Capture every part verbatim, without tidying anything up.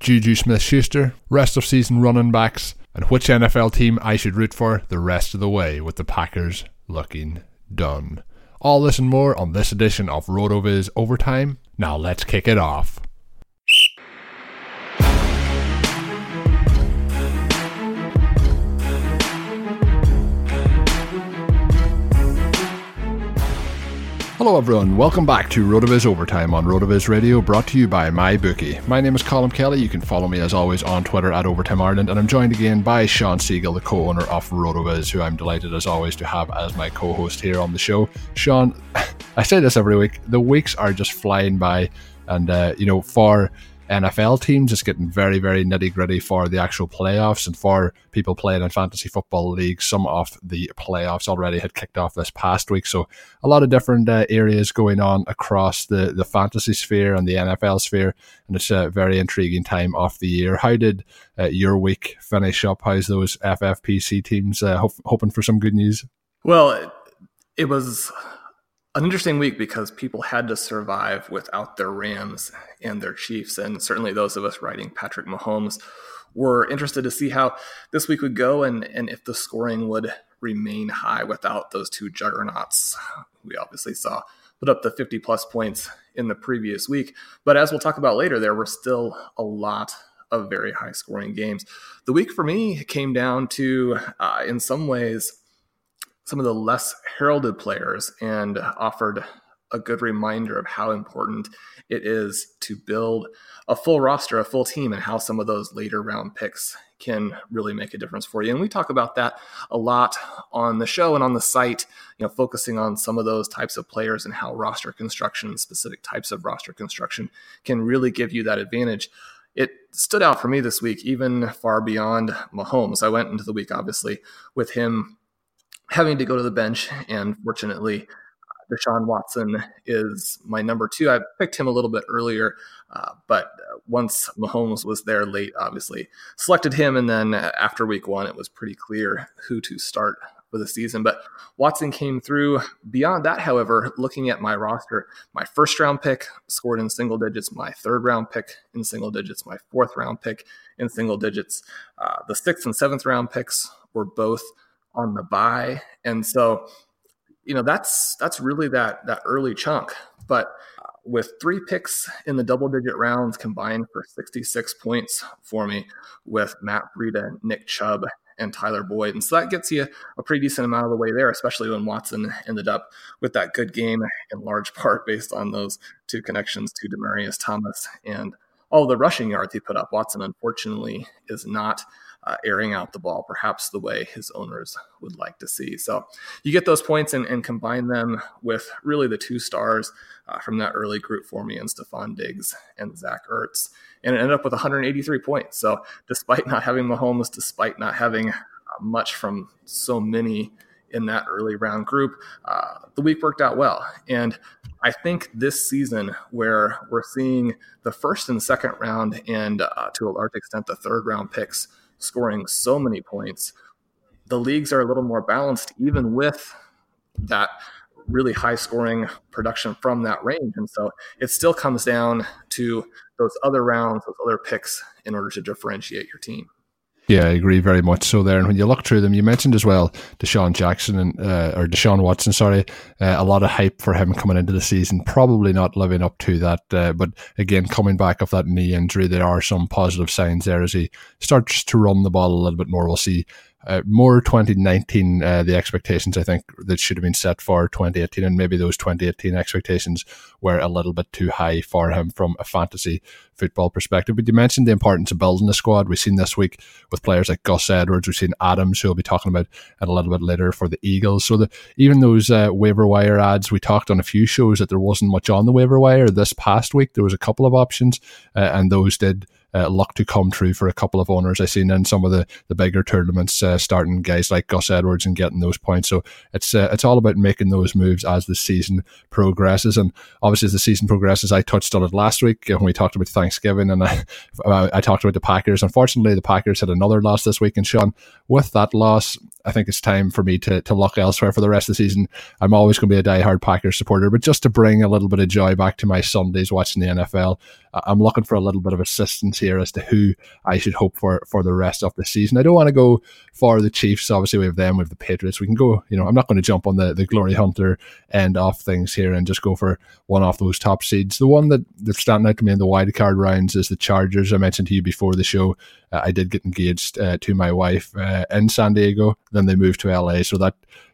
Juju Smith-Schuster, rest of season running backs, and which N F L team I should root for the rest of the way with the Packers looking done. All this and more on this edition of RotoViz Overtime. Now let's kick it off. Hello everyone, welcome back to RotoViz Overtime on RotoViz Radio, brought to you by MyBookie. My name is Colin Kelly. You can follow me as always on Twitter at Overtime Ireland, and I'm joined again by Sean Siegel, the co-owner of RotoViz, who I'm delighted as always to have as my co-host here on the show. Sean, I say this every week, the weeks are just flying by, and uh, you know, for N F L teams, it's getting very, very nitty-gritty for the actual playoffs, and for people playing in fantasy football leagues, some of the playoffs already had kicked off this past week. So a lot of different uh, areas going on across the, the fantasy sphere and the N F L sphere, and it's a very intriguing time of the year. How did uh, your week finish up? How's those F F P C teams uh, ho- hoping for some good news? Well, it, it was an interesting week because people had to survive without their Rams and their Chiefs. And certainly those of us writing Patrick Mahomes were interested to see how this week would go and, and if the scoring would remain high without those two juggernauts. We obviously saw put up the fifty plus points in the previous week. But as we'll talk about later, there were still a lot of very high scoring games. The week for me came down to, uh, in some ways, some of the less heralded players, and offered a good reminder of how important it is to build a full roster, a full team, and how some of those later round picks can really make a difference for you. And we talk about that a lot on the show and on the site, you know, focusing on some of those types of players and how roster construction, specific types of roster construction, can really give you that advantage. It stood out for me this week, even far beyond Mahomes. I went into the week, obviously, with him having to go to the bench, and fortunately, Deshaun Watson is my number two. I picked him a little bit earlier, uh, but once Mahomes was there late, obviously, selected him, and then after week one, it was pretty clear who to start for the season. But Watson came through. Beyond that, however, looking at my roster, my first round pick scored in single digits, my third round pick in single digits, my fourth round pick in single digits. Uh, the sixth and seventh round picks were both on the bye. And so, you know, that's that's really that that early chunk. But with three picks in the double-digit rounds combined for sixty-six points for me with Matt Breida, Nick Chubb, and Tyler Boyd. And so that gets you a pretty decent amount of the way there, especially when Watson ended up with that good game in large part based on those two connections to Demaryius Thomas and all the rushing yards he put up. Watson, unfortunately, is not uh, airing out the ball perhaps the way his owners would like to see. So you get those points and, and combine them with really the two stars uh, from that early group for me, and Stephon Diggs and Zach Ertz. And it ended up with one hundred eighty-three points. So despite not having Mahomes, despite not having uh, much from so many in that early round group, uh, the week worked out well. And I think this season, where we're seeing the first and second round and uh, to a large extent the third round picks scoring so many points, the leagues are a little more balanced, even with that really high scoring production from that range. And so it still comes down to those other rounds, those other picks, in order to differentiate your team. Yeah, I agree very much so there. And when you look through them, you mentioned as well Deshaun Jackson and uh, or Deshaun Watson, sorry, uh, a lot of hype for him coming into the season, probably not living up to that. Uh, but again, coming back off that knee injury, there are some positive signs there as he starts to run the ball a little bit more. We'll see uh, more twenty nineteen, uh, the expectations I think that should have been set for twenty eighteen, and maybe those twenty eighteen expectations were a little bit too high for him from a fantasy football perspective. But you mentioned the importance of building a squad. We've seen this week with players like Gus Edwards, we've seen Adams, who we'll be talking about a little bit later for the Eagles. So the, even those uh, waiver wire ads, we talked on a few shows that there wasn't much on the waiver wire this past week. There was a couple of options uh, and those did uh, luck to come true for a couple of owners. I've seen in some of the, the bigger tournaments uh, starting guys like Gus Edwards and getting those points. So it's uh, it's all about making those moves as the season progresses. And obviously as the season progresses, I touched on it last week when we talked about Thanksgiving and I, I talked about the Packers. Unfortunately, the Packers had another loss this week. And Sean, with that loss, I think it's time for me to, to look elsewhere for the rest of the season. I'm always going to be a diehard Packers supporter, but just to bring a little bit of joy back to my Sundays watching the N F L, I'm looking for a little bit of assistance here as to who I should hope for for the rest of the season. I don't want to go for the Chiefs. Obviously, we have them, we have the Patriots. We can go, you know, I'm not going to jump on the, the Glory Hunter end off things here and just go for one off those top seeds. The one that, that's standing out to me in the wild card rounds is the Chargers. I mentioned to you before the show, uh, I did get engaged uh, to my wife uh, in San Diego. Then they moved to L A, so that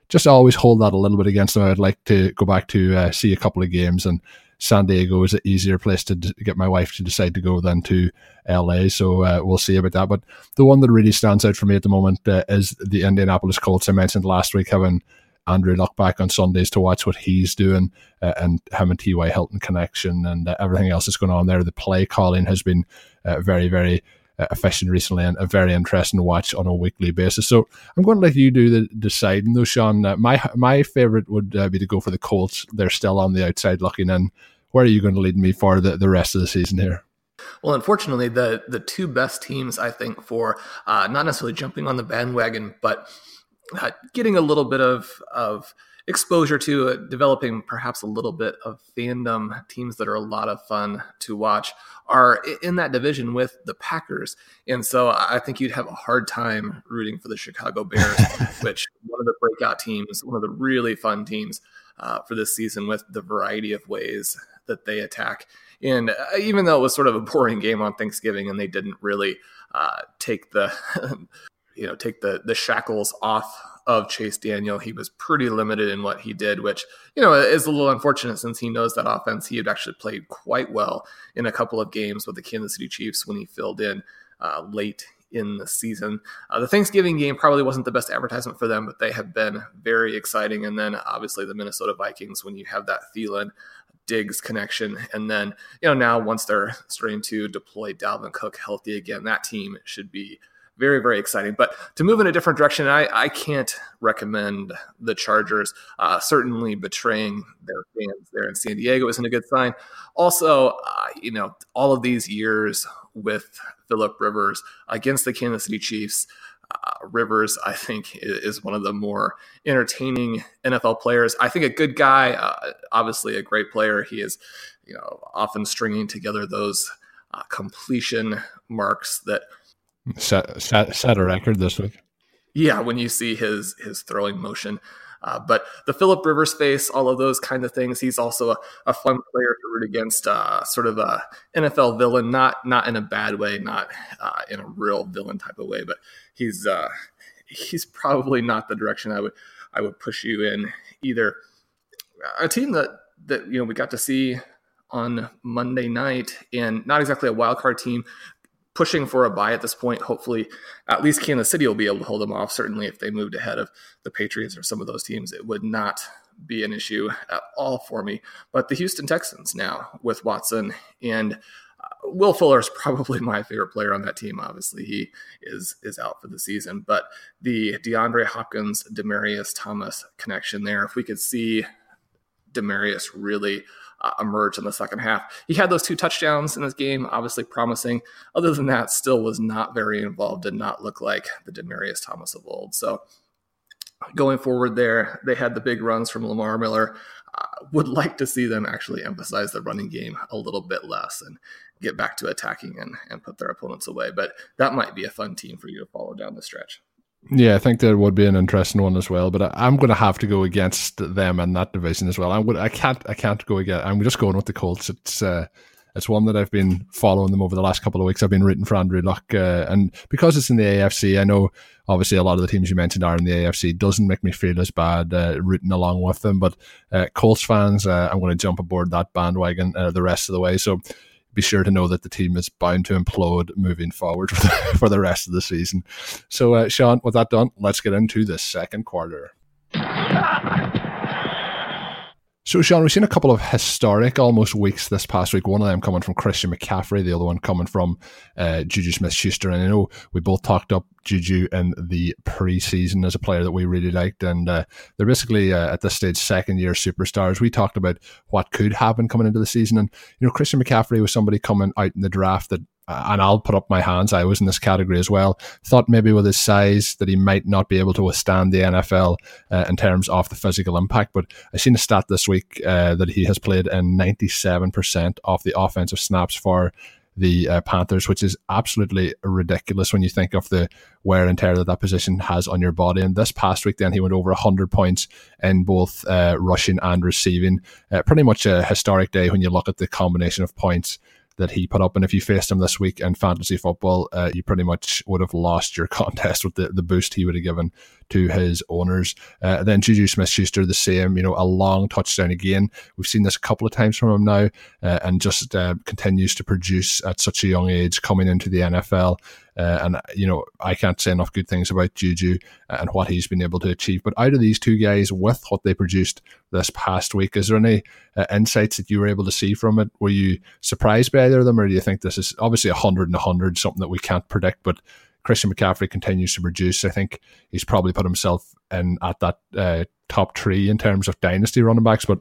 just always hold that a little bit against them. I'd like to go back to uh, see a couple of games, and San Diego is an easier place to d- get my wife to decide to go than to L A, so uh, we'll see about that. But the one that really stands out for me at the moment uh, is the Indianapolis Colts. I mentioned last week having Andrew Luck back on Sundays to watch what he's doing uh, and him and T Y Hilton connection and uh, everything else that's going on there. The play calling has been uh, very, very efficient recently and a very interesting watch on a weekly basis. So I'm going to let you do the deciding though, Sean. Uh, my my favorite would uh, be to go for the Colts. They're still on the outside looking in. Where are you going to lead me for the, the rest of the season here? Well, unfortunately, the the two best teams, I think, for uh, not necessarily jumping on the bandwagon, but uh, getting a little bit of of exposure to it, developing perhaps a little bit of fandom, teams that are a lot of fun to watch, are in that division with the Packers. And so I think you'd have a hard time rooting for the Chicago Bears, which one of the breakout teams, one of the really fun teams uh, for this season with the variety of ways that they attack. And even though it was sort of a boring game on Thanksgiving and they didn't really uh, take the, you know, take the, the shackles off of Chase Daniel, he was pretty limited in what he did, which, you know, is a little unfortunate since he knows that offense. He had actually played quite well in a couple of games with the Kansas City Chiefs when he filled in uh, late in the season. Uh, the Thanksgiving game probably wasn't the best advertisement for them, but they have been very exciting. And then obviously the Minnesota Vikings, when you have that Thielen Diggs connection. And then, you know, now once they're starting to deploy Dalvin Cook healthy again, that team should be very, very exciting. But to move in a different direction, I, I can't recommend the Chargers. Uh, certainly betraying their fans there in San Diego isn't a good sign. Also, uh, you know, all of these years with Phillip Rivers against the Kansas City Chiefs, Uh, Rivers, I think, is one of the more entertaining N F L players. I think a good guy, uh, obviously a great player. He is, you know, often stringing together those uh, completion marks that set, set, set a record this week. Yeah, when you see his his throwing motion. Uh, but the Philip Rivers face, all of those kind of things. He's also a, a fun player to root against, uh, sort of a N F L villain, not not in a bad way, not uh, in a real villain type of way. But he's uh, he's probably not the direction I would I would push you in either. A team that that you know we got to see on Monday night, and not exactly a wild card team, pushing for a bye at this point. Hopefully, at least Kansas City will be able to hold them off. Certainly, if they moved ahead of the Patriots or some of those teams, it would not be an issue at all for me. But the Houston Texans now with Watson, and Will Fuller is probably my favorite player on that team. Obviously, he is is out for the season. But the DeAndre Hopkins, Demaryius Thomas connection there, if we could see Demaryius really Uh, emerged in the second half. He had those two touchdowns in this game, obviously promising. Other than that, still was not very involved, did not look like the Demaryius Thomas of old. So going forward there, they had the big runs from Lamar Miller. Uh, would like to see them actually emphasize the running game a little bit less and get back to attacking and, and put their opponents away. But that might be a fun team for you to follow down the stretch. Yeah, I think there would be an interesting one as well, but I, I'm going to have to go against them in that division as well. I'm gonna, I can't, I can't go again. I'm just going with the Colts. It's uh, it's one that I've been following them over the last couple of weeks. I've been rooting for Andrew Luck, uh, and because it's in the A F C, I know obviously a lot of the teams you mentioned are in the A F C. Doesn't make me feel as bad uh, rooting along with them, but uh, Colts fans, uh, I'm going to jump aboard that bandwagon uh, the rest of the way. So be sure to know that the team is bound to implode moving forward for the, for the rest of the season. So, uh, Sean, with that done, let's get into the second quarter. So, Sean, we've seen a couple of historic almost weeks this past week. One of them coming from Christian McCaffrey, the other one coming from uh, Juju Smith-Schuster. And I know we both talked up Juju in the preseason as a player that we really liked. And uh, they're basically, uh, at this stage, second-year superstars. We talked about what could happen coming into the season. And, you know, Christian McCaffrey was somebody coming out in the draft that, and I'll put up my hands, I was in this category as well, thought maybe with his size that he might not be able to withstand the N F L uh, in terms of the physical impact. But I seen a stat this week uh, that he has played in ninety-seven percent of the offensive snaps for the uh, Panthers, which is absolutely ridiculous when you think of the wear and tear that that position has on your body. And this past week then he went over one hundred points in both uh, rushing and receiving. Uh, pretty much a historic day when you look at the combination of points that he put up. And if you faced him this week in fantasy football, uh, you pretty much would have lost your contest with the, the boost he would have given to his owners. Uh, then Juju Smith-Schuster, the same, you know, a long touchdown again. We've seen this a couple of times from him now uh, and just uh, continues to produce at such a young age coming into the N F L. Uh, and, you know, I can't say enough good things about Juju and what he's been able to achieve. But out of these two guys, with what they produced this past week, is there any uh, insights that you were able to see from it? Were you surprised by either of them, or do you think this is obviously one hundred and one hundred, something that we can't predict, but Christian McCaffrey continues to produce. I think he's probably put himself in at that uh, top three in terms of dynasty running backs. But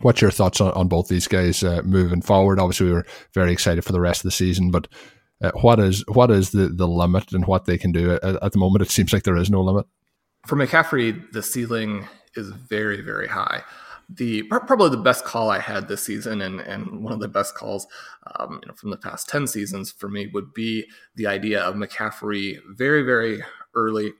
what's your thoughts on, on both these guys uh, moving forward? Obviously, we were very excited for the rest of the season, but Uh, what is what is the, the limit and what they can do? At, at the moment, it seems like there is no limit. For McCaffrey, the ceiling is very, very high. The probably the best call I had this season, and, and one of the best calls um, you know, from the past ten seasons for me, would be the idea of McCaffrey very, very early.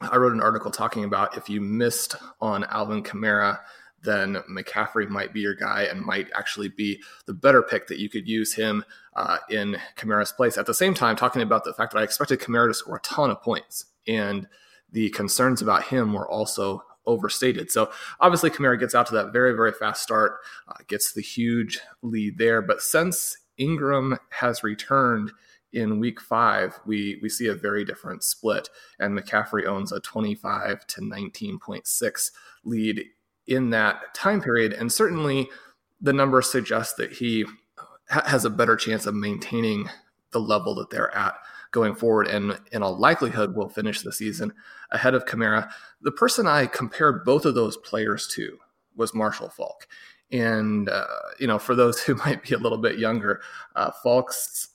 I wrote an article talking about if you missed on Alvin Kamara, then McCaffrey might be your guy and might actually be the better pick that you could use him uh, in Kamara's place. At the same time, talking about the fact that I expected Kamara to score a ton of points, and the concerns about him were also overstated. So obviously Kamara gets out to that very, very fast start, uh, gets the huge lead there. But since Ingram has returned in week five, we, we see a very different split, and McCaffrey owns a twenty-five to nineteen point six lead in that time period. And certainly the numbers suggest that he ha- has a better chance of maintaining the level that they're at going forward, and in all likelihood will finish the season ahead of Kamara. The person I compared both of those players to was Marshall Faulk. And, uh, you know, for those who might be a little bit younger, uh, Faulk's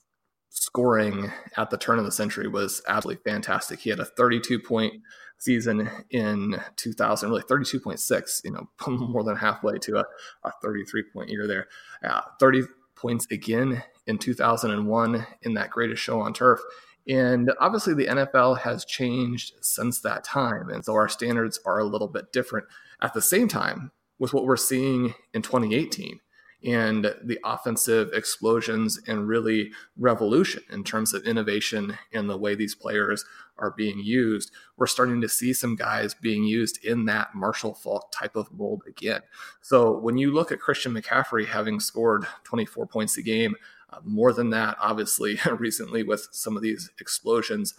scoring at the turn of the century was absolutely fantastic. He had a thirty-two point season in two thousand, really thirty-two point six, you know, more than halfway to a, a thirty-three point year there. Uh, thirty points again in two thousand one in that greatest show on turf. And obviously the N F L has changed since that time. And so our standards are a little bit different at the same time with what we're seeing in twenty eighteen and the offensive explosions and really revolution in terms of innovation and the way these players are being used. We're starting to see some guys being used in that Marshall Faulk type of mold again. So when you look at Christian McCaffrey having scored twenty-four points a game, Uh, more than that, obviously, recently with some of these explosions,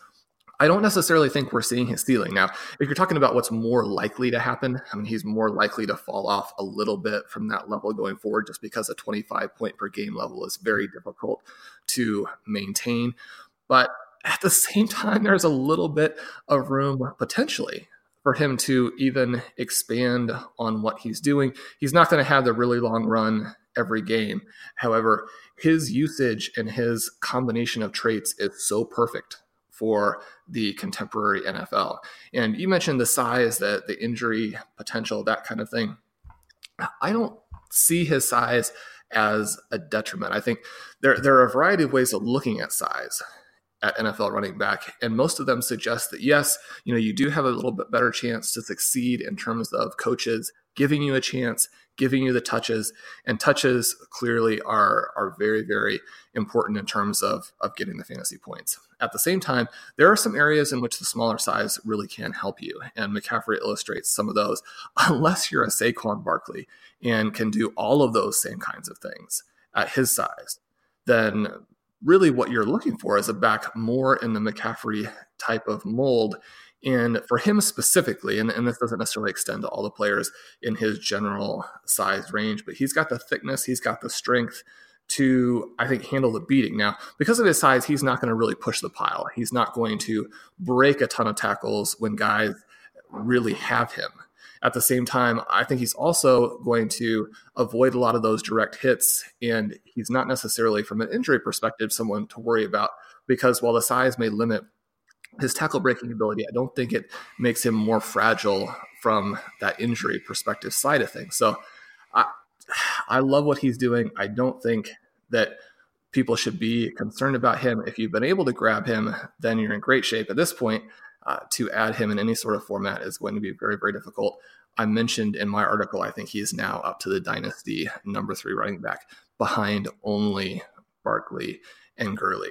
I don't necessarily think we're seeing his ceiling. Now, if you're talking about what's more likely to happen, I mean, he's more likely to fall off a little bit from that level going forward, just because a twenty-five point per game level is very difficult to maintain. But at the same time, there's a little bit of room potentially for him to even expand on what he's doing. He's not going to have the really long run every game. However, his usage and his combination of traits is so perfect for the contemporary N F L. And you mentioned the size, the, the injury potential, that kind of thing. I don't see his size as a detriment. I think there, there are a variety of ways of looking at size at N F L running back, and most of them suggest that, yes, you know, you do have a little bit better chance to succeed in terms of coaches giving you a chance, giving you the touches, and touches clearly are are very, very important in terms of, of getting the fantasy points. At the same time, there are some areas in which the smaller size really can help you, and McCaffrey illustrates some of those, unless you're a Saquon Barkley and can do all of those same kinds of things at his size. Then really what you're looking for is a back more in the McCaffrey type of mold. And for him specifically, and, and this doesn't necessarily extend to all the players in his general size range, but he's got the thickness, he's got the strength to, I think, handle the beating. Now, because of his size, he's not going to really push the pile. He's not going to break a ton of tackles when guys really have him. At the same time, I think he's also going to avoid a lot of those direct hits, and he's not necessarily, from an injury perspective, someone to worry about, because while the size may limit his tackle breaking ability, I don't think it makes him more fragile from that injury perspective side of things. So I, I love what he's doing. I don't think that people should be concerned about him. If you've been able to grab him, then you're in great shape at this point. Uh, to add him in any sort of format is going to be very, very difficult. I mentioned in my article, I think he is now up to the dynasty number three running back behind only Barkley and Gurley.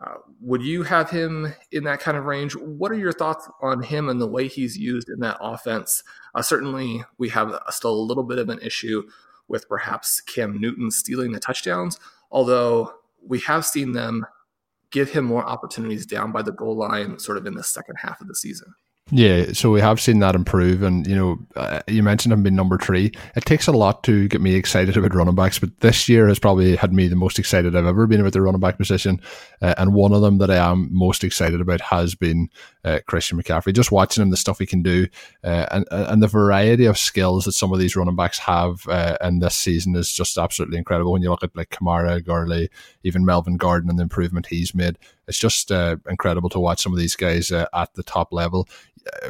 Uh, would you have him in that kind of range? What are your thoughts on him and the way he's used in that offense? Uh, certainly, we have a, still a little bit of an issue with perhaps Cam Newton stealing the touchdowns, although we have seen them give him more opportunities down by the goal line sort of in the second half of the season. Yeah, so we have seen that improve. And, you know, uh, you mentioned him being number three. It takes a lot to get me excited about running backs, but this year has probably had me the most excited I've ever been about the running back position. Uh, and one of them that I am most excited about has been uh, Christian McCaffrey. Just watching him, the stuff he can do, uh, and and the variety of skills that some of these running backs have uh, in this season is just absolutely incredible. When you look at like Kamara, Gurley, even Melvin Gordon and the improvement he's made, it's just uh, incredible to watch some of these guys uh, at the top level.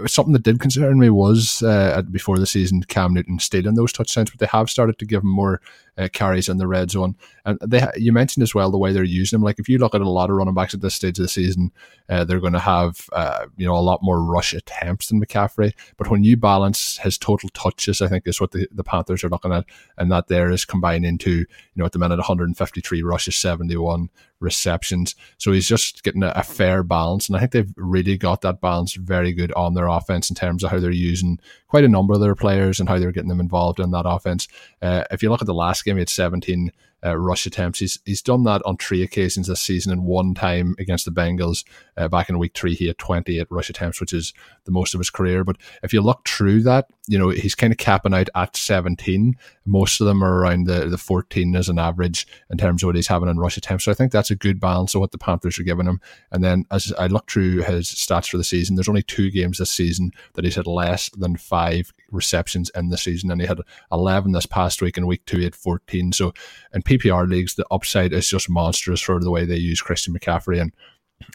Something that did concern me was uh, before the season, Cam Newton stealing those touchdowns, but they have started to give him more uh, carries in the red zone. And they, ha- you mentioned as well the way they're using him. Like if you look at a lot of running backs at this stage of the season, uh, they're going to have uh, you know a lot more rush attempts than McCaffrey. But when you balance his total touches, I think is what the, the Panthers are looking at, and that there is combined into you know at the minute one hundred fifty-three rushes, seventy-one receptions. So he's just getting a, a fair balance, and I think they've really got that balance very good on their offense in terms of how they're using quite a number of their players and how they're getting them involved in that offense. Uh, if you look at the last game, he had seventeen uh, rush attempts. He's he's done that on three occasions this season, and one time against the Bengals uh, back in week three, he had twenty-eight rush attempts, which is the most of his career. But if you look through that, you know, he's kind of capping out at seventeen. Most of them are around the, the fourteen as an average in terms of what he's having in rush attempts. So I think that's a good balance of what the Panthers are giving him. And then as I look through his stats for the season, there's only two games this season that he's had less than five receptions in the season, and he had eleven this past week. In week two, he had fourteen. So in P P R leagues, the upside is just monstrous for the way they use Christian McCaffrey. And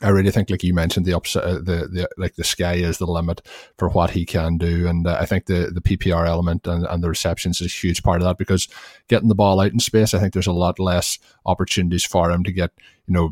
I really think, like you mentioned, the upside, the, the like the sky is the limit for what he can do. And uh, I think the, the P P R element and, and the receptions is a huge part of that, because getting the ball out in space, I think there's a lot less opportunities for him to get, you know,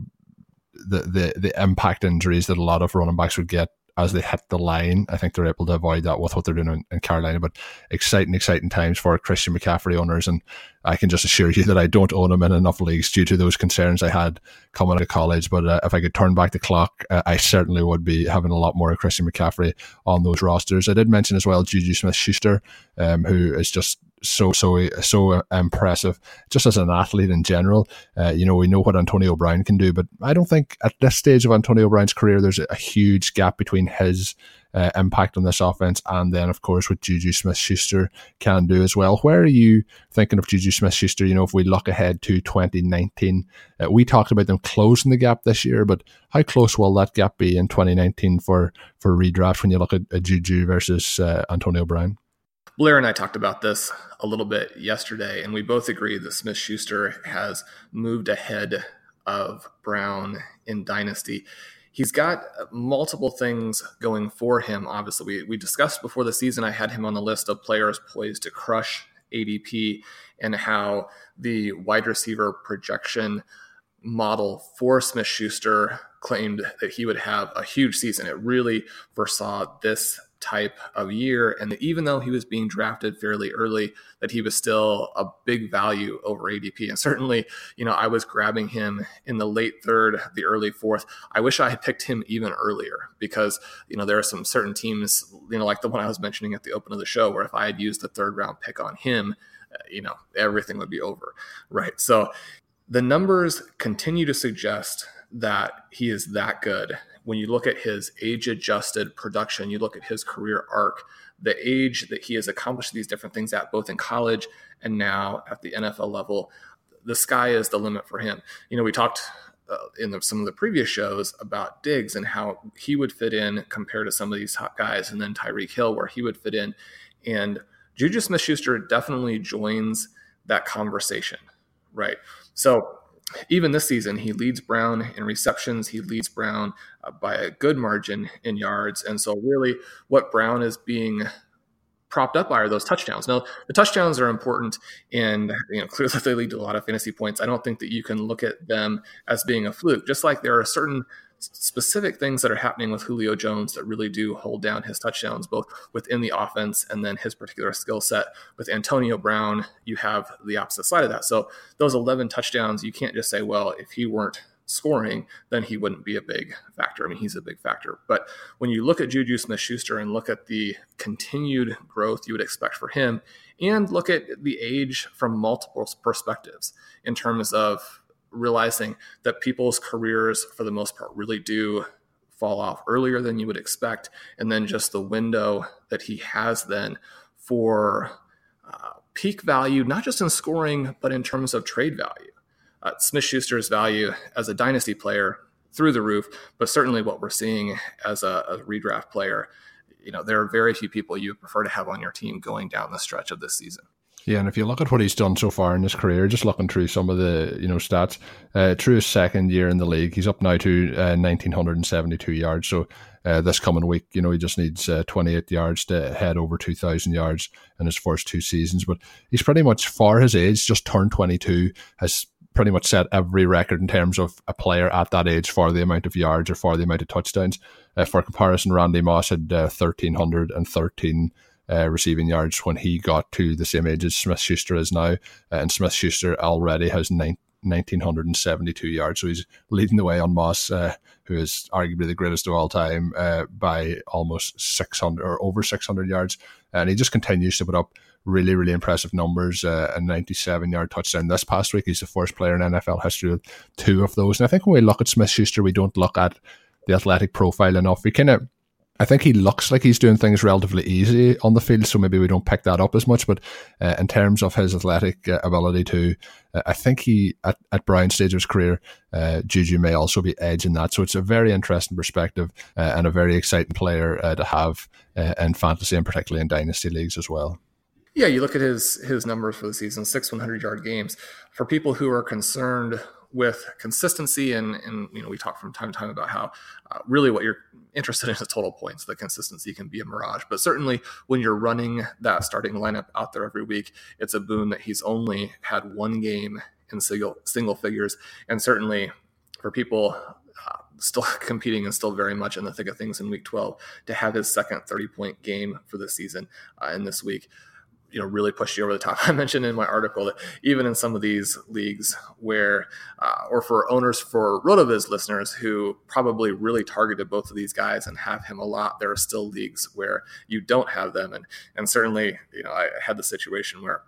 the, the, the impact injuries that a lot of running backs would get as they hit the line. I think they're able to avoid that with what they're doing in, in Carolina. But exciting, exciting times for Christian McCaffrey owners. And I can just assure you that I don't own him in enough leagues due to those concerns I had coming out of college. But uh, if I could turn back the clock, uh, I certainly would be having a lot more of Christian McCaffrey on those rosters. I did mention as well Juju Smith-Schuster, um, who is just so, so, so impressive just as an athlete in general. Uh, you know, we know what Antonio Brown can do, but I don't think at this stage of Antonio Brown's career, there's a huge gap between his uh, impact on this offense and then, of course, what Juju Smith-Schuster can do as well. Where are you thinking of Juju Smith-Schuster? You know, if we look ahead to twenty nineteen, uh, we talked about them closing the gap this year, but how close will that gap be in twenty nineteen for, for redraft when you look at, at Juju versus uh, Antonio Brown? Blair and I talked about this a little bit yesterday, and we both agree that Smith-Schuster has moved ahead of Brown in Dynasty. He's got multiple things going for him, obviously. We we discussed before the season, I had him on the list of players poised to crush A D P and how the wide receiver projection model for Smith-Schuster claimed that he would have a huge season. It really foresaw this type of year, and that even though he was being drafted fairly early, that he was still a big value over A D P. And certainly, you know, I was grabbing him in the late third, the early fourth. I wish I had picked him even earlier, because, you know, there are some certain teams, you know, like the one I was mentioning at the open of the show, where if I had used the third round pick on him, you know, everything would be over, right? So the numbers continue to suggest that he is that good. When you look at his age-adjusted production, you look at his career arc, the age that he has accomplished these different things at, both in college and now at the N F L level, the sky is the limit for him. You know, we talked uh, in the, some of the previous shows about Diggs and how he would fit in compared to some of these hot guys, and then Tyreek Hill, where he would fit in. And Juju Smith-Schuster definitely joins that conversation, right? So even this season, he leads Brown in receptions. He leads Brown uh, by a good margin in yards. And so really what Brown is being propped up by are those touchdowns. Now, the touchdowns are important, and, you know, clearly they lead to a lot of fantasy points. I don't think that you can look at them as being a fluke, just like there are certain specific things that are happening with Julio Jones that really do hold down his touchdowns, both within the offense and then his particular skill set. With Antonio Brown, you have the opposite side of that. So those eleven touchdowns, you can't just say, well, if he weren't scoring, then he wouldn't be a big factor. I mean, he's a big factor. But when you look at Juju Smith-Schuster and look at the continued growth you would expect for him, and look at the age from multiple perspectives in terms of realizing that people's careers for the most part really do fall off earlier than you would expect, and then just the window that he has then for uh, peak value, not just in scoring, but in terms of trade value. Uh, Smith-Schuster's value as a dynasty player through the roof, but certainly what we're seeing as a, a redraft player, you know, there are very few people you would prefer to have on your team going down the stretch of this season. Yeah, and if you look at what he's done so far in his career, just looking through some of the, you know, stats, uh, through his second year in the league, he's up now to uh, one thousand nine hundred seventy-two yards. So uh, this coming week, you know, he just needs uh, twenty-eight yards to head over two thousand yards in his first two seasons. But he's pretty much, for his age, just turned twenty-two, has pretty much set every record in terms of a player at that age for the amount of yards or for the amount of touchdowns. Uh, for comparison, Randy Moss had uh, one thousand three hundred thirteen Uh, receiving yards when he got to the same age as Smith-Schuster is now, uh, and Smith-Schuster already has nine, one thousand nine hundred seventy-two yards, so he's leading the way on Moss, uh, who is arguably the greatest of all time, uh, by almost six hundred or over six hundred yards, and he just continues to put up really, really impressive numbers. Uh, a ninety-seven-yard touchdown this past week. He's the first player in N F L history with two of those, and I think when we look at Smith-Schuster, we don't look at the athletic profile enough. We kind of I think he looks like he's doing things relatively easy on the field, so maybe we don't pick that up as much. But uh, in terms of his athletic uh, ability to, uh, I think he, at, at Brown's stage of his career, uh, Juju may also be edging that. So it's a very interesting perspective uh, and a very exciting player uh, to have uh, in fantasy, and particularly in dynasty leagues as well. Yeah, you look at his his numbers for the season, six hundred-yard games. For people who are concerned with consistency, and, and you know, we talk from time to time about how uh, really what you're interested in is total points. The consistency can be a mirage. But certainly when you're running that starting lineup out there every week, it's a boon that he's only had one game in single, single figures. And certainly for people uh, still competing and still very much in the thick of things in week twelve, to have his second thirty-point game for the season uh, in this week, you know, really push you over the top. I mentioned in my article that even in some of these leagues where, uh, or for owners, for RotoViz listeners who probably really targeted both of these guys and have him a lot, there are still leagues where you don't have them. And, and certainly, you know, I had the situation where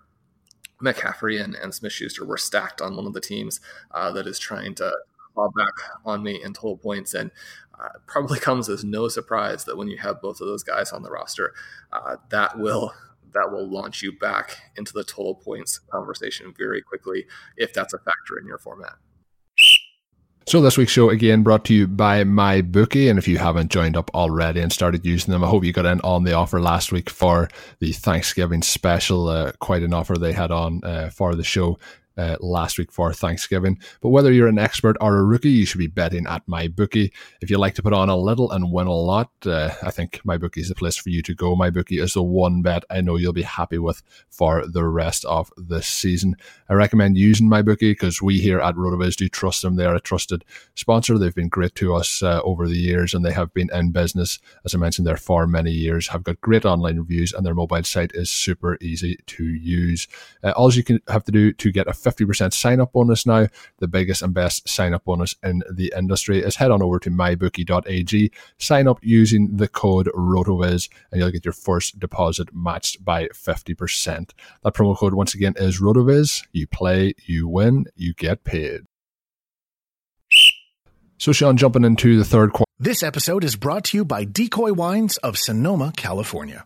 McCaffrey and, and Smith-Schuster were stacked on one of the teams uh, that is trying to fall back on me in total points. And uh, probably comes as no surprise that when you have both of those guys on the roster, uh, that will, that will launch you back into the total points conversation very quickly, if that's a factor in your format. So this week's show, again, brought to you by MyBookie. And if you haven't joined up already and started using them, I hope you got in on the offer last week for the Thanksgiving special. Uh, quite an offer they had on uh, for the show Uh, last week for Thanksgiving. But whether you're an expert or a rookie, you should be betting at MyBookie. If you like to put on a little and win a lot, uh, I think MyBookie is the place for you to go. MyBookie is the one bet I know you'll be happy with for the rest of this season. I recommend using MyBookie because we here at RotoViz do trust them. They are a trusted sponsor. They've been great to us uh, over the years, and they have been in business, as I mentioned there, for many years, have got great online reviews, and their mobile site is super easy to use. Uh, all you can have to do to get a fifty percent sign-up bonus now, the biggest and best sign-up bonus in the industry, is head on over to my bookie dot a g, sign up using the code RotoViz, and you'll get your first deposit matched by fifty percent. That promo code, once again, is RotoViz. You play, you win, you get paid. So, Sean, jumping into the third quarter. This episode is brought to you by Decoy Wines of Sonoma, California.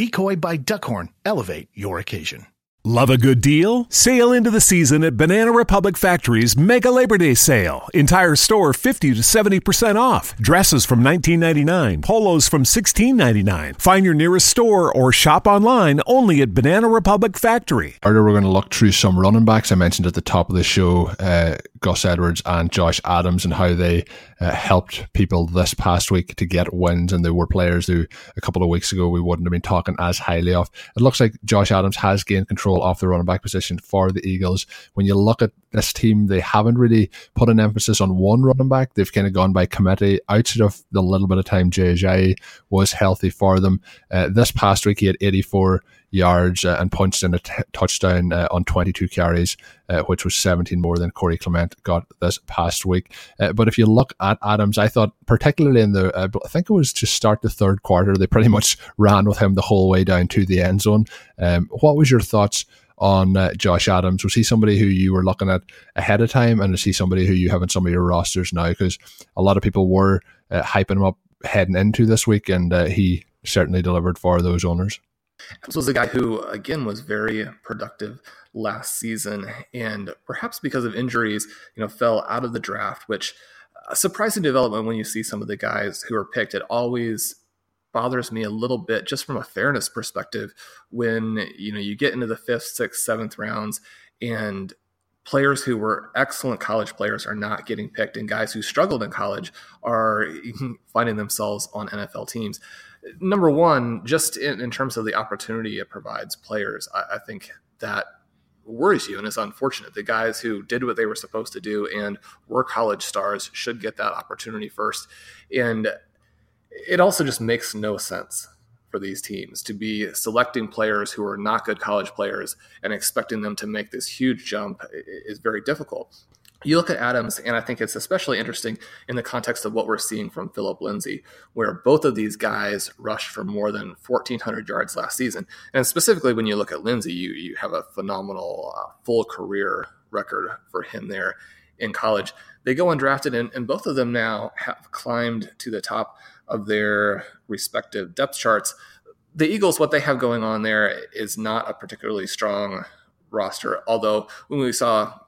Decoy by Duckhorn elevate your occasion. Love a good deal? Sail into the season at Banana Republic Factory's Mega Labor Day Sale. Entire store fifty to seventy percent off. Dresses from nineteen ninety-nine dollars, polos from sixteen ninety-nine dollars. Find your nearest store or shop online only at Banana Republic Factory. Earlier we're going to look through some running backs. I mentioned at the top of the show uh, Gus Edwards and Josh Adams and how they uh, helped people this past week to get wins, and they were players who a couple of weeks ago we wouldn't have been talking as highly of. It looks like Josh Adams has gained control off the running back position for the Eagles. When you look at this team, they haven't really put an emphasis on one running back. They've kind of gone by committee outside of the little bit of time J J was healthy for them. Uh, this past week, he had eighty-four yards uh, and punched in a t- touchdown uh, on twenty-two carries, uh, which was seventeen more than Corey Clement got this past week. Uh, but if you look at Adams, I thought particularly in the, uh, I think it was to start the third quarter, they pretty much ran with him the whole way down to the end zone. Um, what was your thoughts on uh, Josh Adams? Was he somebody who you were looking at ahead of time, and is he somebody who you have in some of your rosters now? Because a lot of people were uh, hyping him up heading into this week, and uh, he certainly delivered for those owners. This was a guy who, again, was very productive last season, and perhaps because of injuries, you know, fell out of the draft, which a surprising development when you see some of the guys who are picked. It always bothers me a little bit just from a fairness perspective when, you know, you get into the fifth, sixth, seventh rounds and players who were excellent college players are not getting picked, and guys who struggled in college are finding themselves on N F L teams. Number one, just in, in terms of the opportunity it provides players, I, I think that worries you, and it's unfortunate. The guys who did what they were supposed to do and were college stars should get that opportunity first. And it also just makes no sense for these teams to be selecting players who are not good college players and expecting them to make this huge jump is very difficult. You look at Adams, and I think it's especially interesting in the context of what we're seeing from Philip Lindsay, where both of these guys rushed for more than fourteen hundred yards last season. And specifically when you look at Lindsay, you, you have a phenomenal uh, full career record for him there in college. They go undrafted, and, and both of them now have climbed to the top of their respective depth charts. The Eagles, what they have going on there is not a particularly strong roster, although when we saw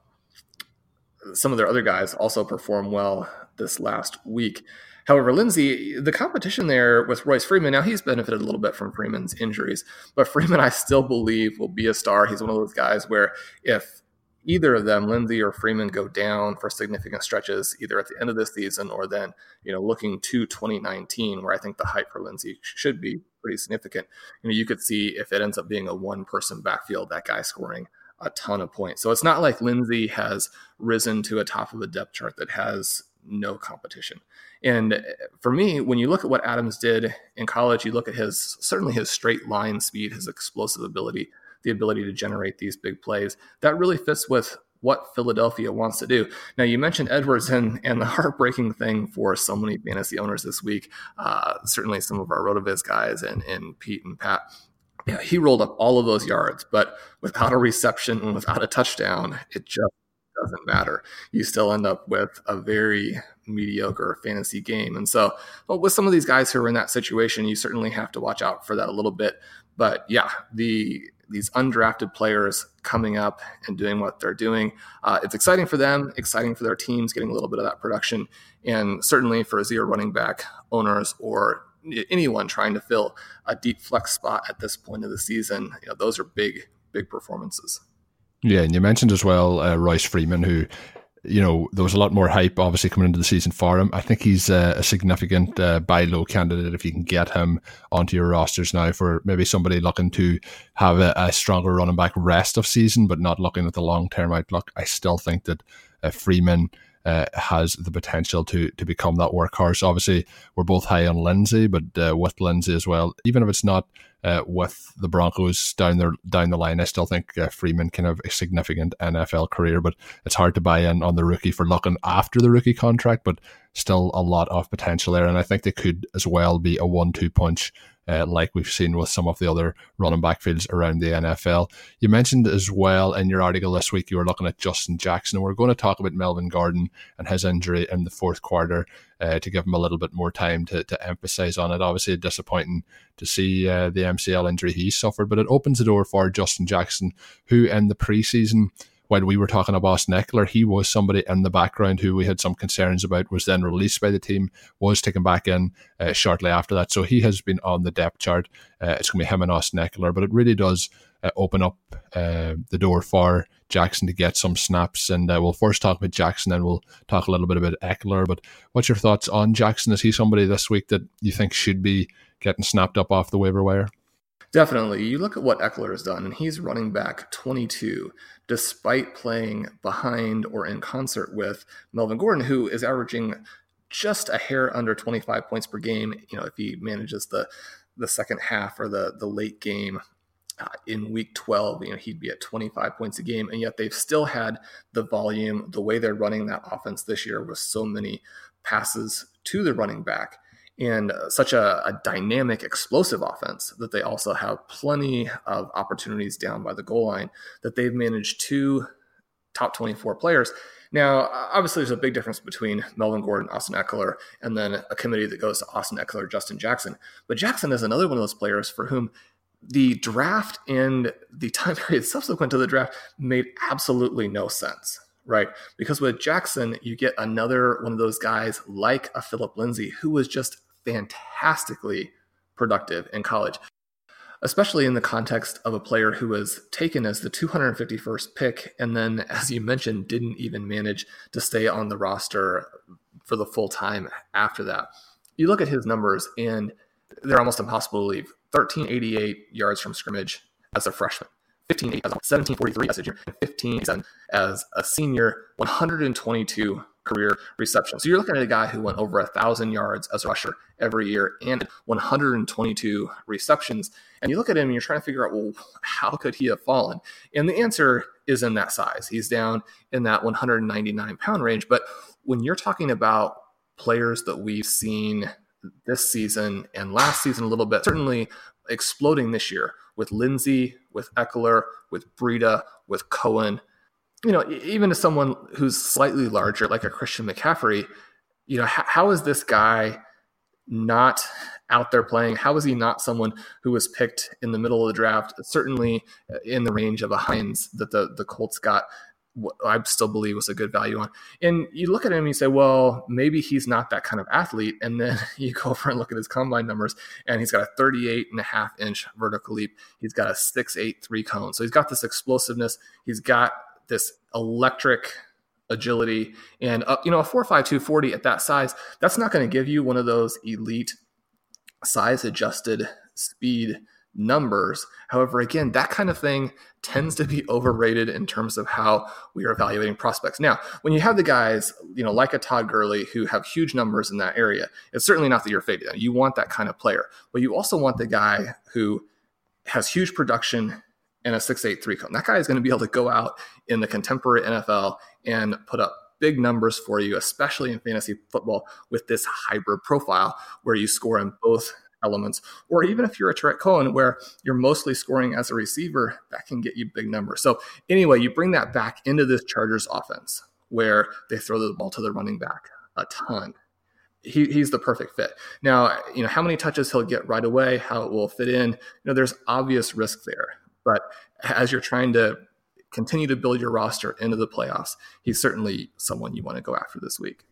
some of their other guys also perform well this last week. However, Lindsay, the competition there with Royce Freeman, now he's benefited a little bit from Freeman's injuries, but Freeman I still believe will be a star. He's one of those guys where if either of them, Lindsay or Freeman, go down for significant stretches, either at the end of this season or then, you know, looking to twenty nineteen, where I think the hype for Lindsay should be pretty significant. You know, you could see if it ends up being a one-person backfield, that guy scoring a ton of points. So it's not like Lindsay has risen to a top of a depth chart that has no competition. And for me, when you look at what Adams did in college, you look at his, certainly his straight line speed, his explosive ability, the ability to generate these big plays, that really fits with what Philadelphia wants to do. Now, you mentioned Edwards, and, and the heartbreaking thing for so many fantasy owners this week, uh, certainly some of our RotoViz guys and, and Pete and Pat, yeah, he rolled up all of those yards, but without a reception and without a touchdown, it just doesn't matter. You still end up with a very mediocre fantasy game. And so, well, with some of these guys who are in that situation, you certainly have to watch out for that a little bit. But yeah, the these undrafted players coming up and doing what they're doing, uh, it's exciting for them, exciting for their teams, getting a little bit of that production, and certainly for zero running back owners or anyone trying to fill a deep flex spot at this point of the season, you know, those are big, big performances. Yeah, and you mentioned as well uh, Royce Freeman, who, you know, there was a lot more hype obviously coming into the season for him. I think he's uh, a significant uh, buy low candidate if you can get him onto your rosters now for maybe somebody looking to have a, a stronger running back rest of season, but not looking at the long term outlook. I still think that uh, Freeman Uh, has the potential to to become that workhorse. Obviously, we're both high on Lindsay, but uh, with Lindsay as well, even if it's not uh, with the Broncos down their down the line, I still think uh, Freeman can have a significant N F L career. But it's hard to buy in on the rookie for looking after the rookie contract, but still a lot of potential there. And I think they could as well be a one-two punch, Uh, like we've seen with some of the other running back fields around the N F L. You mentioned as well in your article this week, you were looking at Justin Jackson, and we're going to talk about Melvin Gordon and his injury in the fourth quarter uh, to give him a little bit more time to, to emphasize on it. Obviously disappointing to see uh, the M C L injury he suffered, but it opens the door for Justin Jackson, who in the preseason, when we were talking about Austin Ekeler, he was somebody in the background who we had some concerns about, was then released by the team, was taken back in uh, shortly after that. So he has been on the depth chart. Uh, it's going to be him and Austin Ekeler, but it really does uh, open up uh, the door for Jackson to get some snaps. And uh, we'll first talk about Jackson, then we'll talk a little bit about Ekeler. But what's your thoughts on Jackson? Is he somebody this week that you think should be getting snapped up off the waiver wire? Definitely. You look at what Ekeler has done, and he's running back twenty-two, despite playing behind or in concert with Melvin Gordon, who is averaging just a hair under twenty-five points per game. You know, if he manages the the second half or the the late game uh, in week twelve, you know, he'd be at twenty-five points a game. And yet they've still had the volume. The way they're running that offense this year with so many passes to the running back, and such a, a dynamic, explosive offense, that they also have plenty of opportunities down by the goal line, that they've managed two top twenty-four players. Now, obviously, there's a big difference between Melvin Gordon, Austin Ekeler, and then a committee that goes to Austin Ekeler, Justin Jackson. But Jackson is another one of those players for whom the draft and the time period subsequent to the draft made absolutely no sense. Right, because with Jackson, you get another one of those guys like a Philip Lindsay, who was just fantastically productive in college, especially in the context of a player who was taken as the two hundred fifty-first pick, and then, as you mentioned, didn't even manage to stay on the roster for the full time after that. You look at his numbers, and they're almost impossible to believe. thirteen eighty-eight yards from scrimmage as a freshman, fifteen eighty-seven, seventeen forty-three as a junior, and fifteen eighty-seven as a senior, one hundred twenty-two career receptions. So you're looking at a guy who went over one thousand yards as a rusher every year and one hundred twenty-two receptions. And you look at him and you're trying to figure out, well, how could he have fallen? And the answer is in that size. He's down in that one hundred ninety-nine pound range. But when you're talking about players that we've seen this season and last season a little bit, certainly exploding this year with Lindsay, with Ekeler, with Breida, with Cohen, you know, even to someone who's slightly larger, like a Christian McCaffrey, you know, how, how is this guy not out there playing? How is he not someone who was picked in the middle of the draft, certainly in the range of a Hines that the, the Colts got, what I still believe was a good value on? And you look at him and you say, well, maybe he's not that kind of athlete. And then you go over and look at his combine numbers, and he's got a thirty-eight and a half inch vertical leap. He's got a six eight, three cone. So he's got this explosiveness. He's got this electric agility, and uh, you know, a four five, two forty at that size, that's not going to give you one of those elite size adjusted speed numbers. However, again, that kind of thing tends to be overrated in terms of how we are evaluating prospects. Now, when you have the guys, you know, like a Todd Gurley who have huge numbers in that area, it's certainly not that you're fading them. You want that kind of player, but you also want the guy who has huge production and a six eight, three cone. That guy is going to be able to go out in the contemporary N F L and put up big numbers for you, especially in fantasy football with this hybrid profile where you score in both elements. Or even if you're a Tarek Cohen where you're mostly scoring as a receiver, that can get you big numbers. So anyway, you bring that back into this Chargers offense where they throw the ball to the running back a ton. He, he's the perfect fit. Now, you know, how many touches he'll get right away, how it will fit in, you know, there's obvious risk there. But as you're trying to continue to build your roster into the playoffs, he's certainly someone you want to go after this week.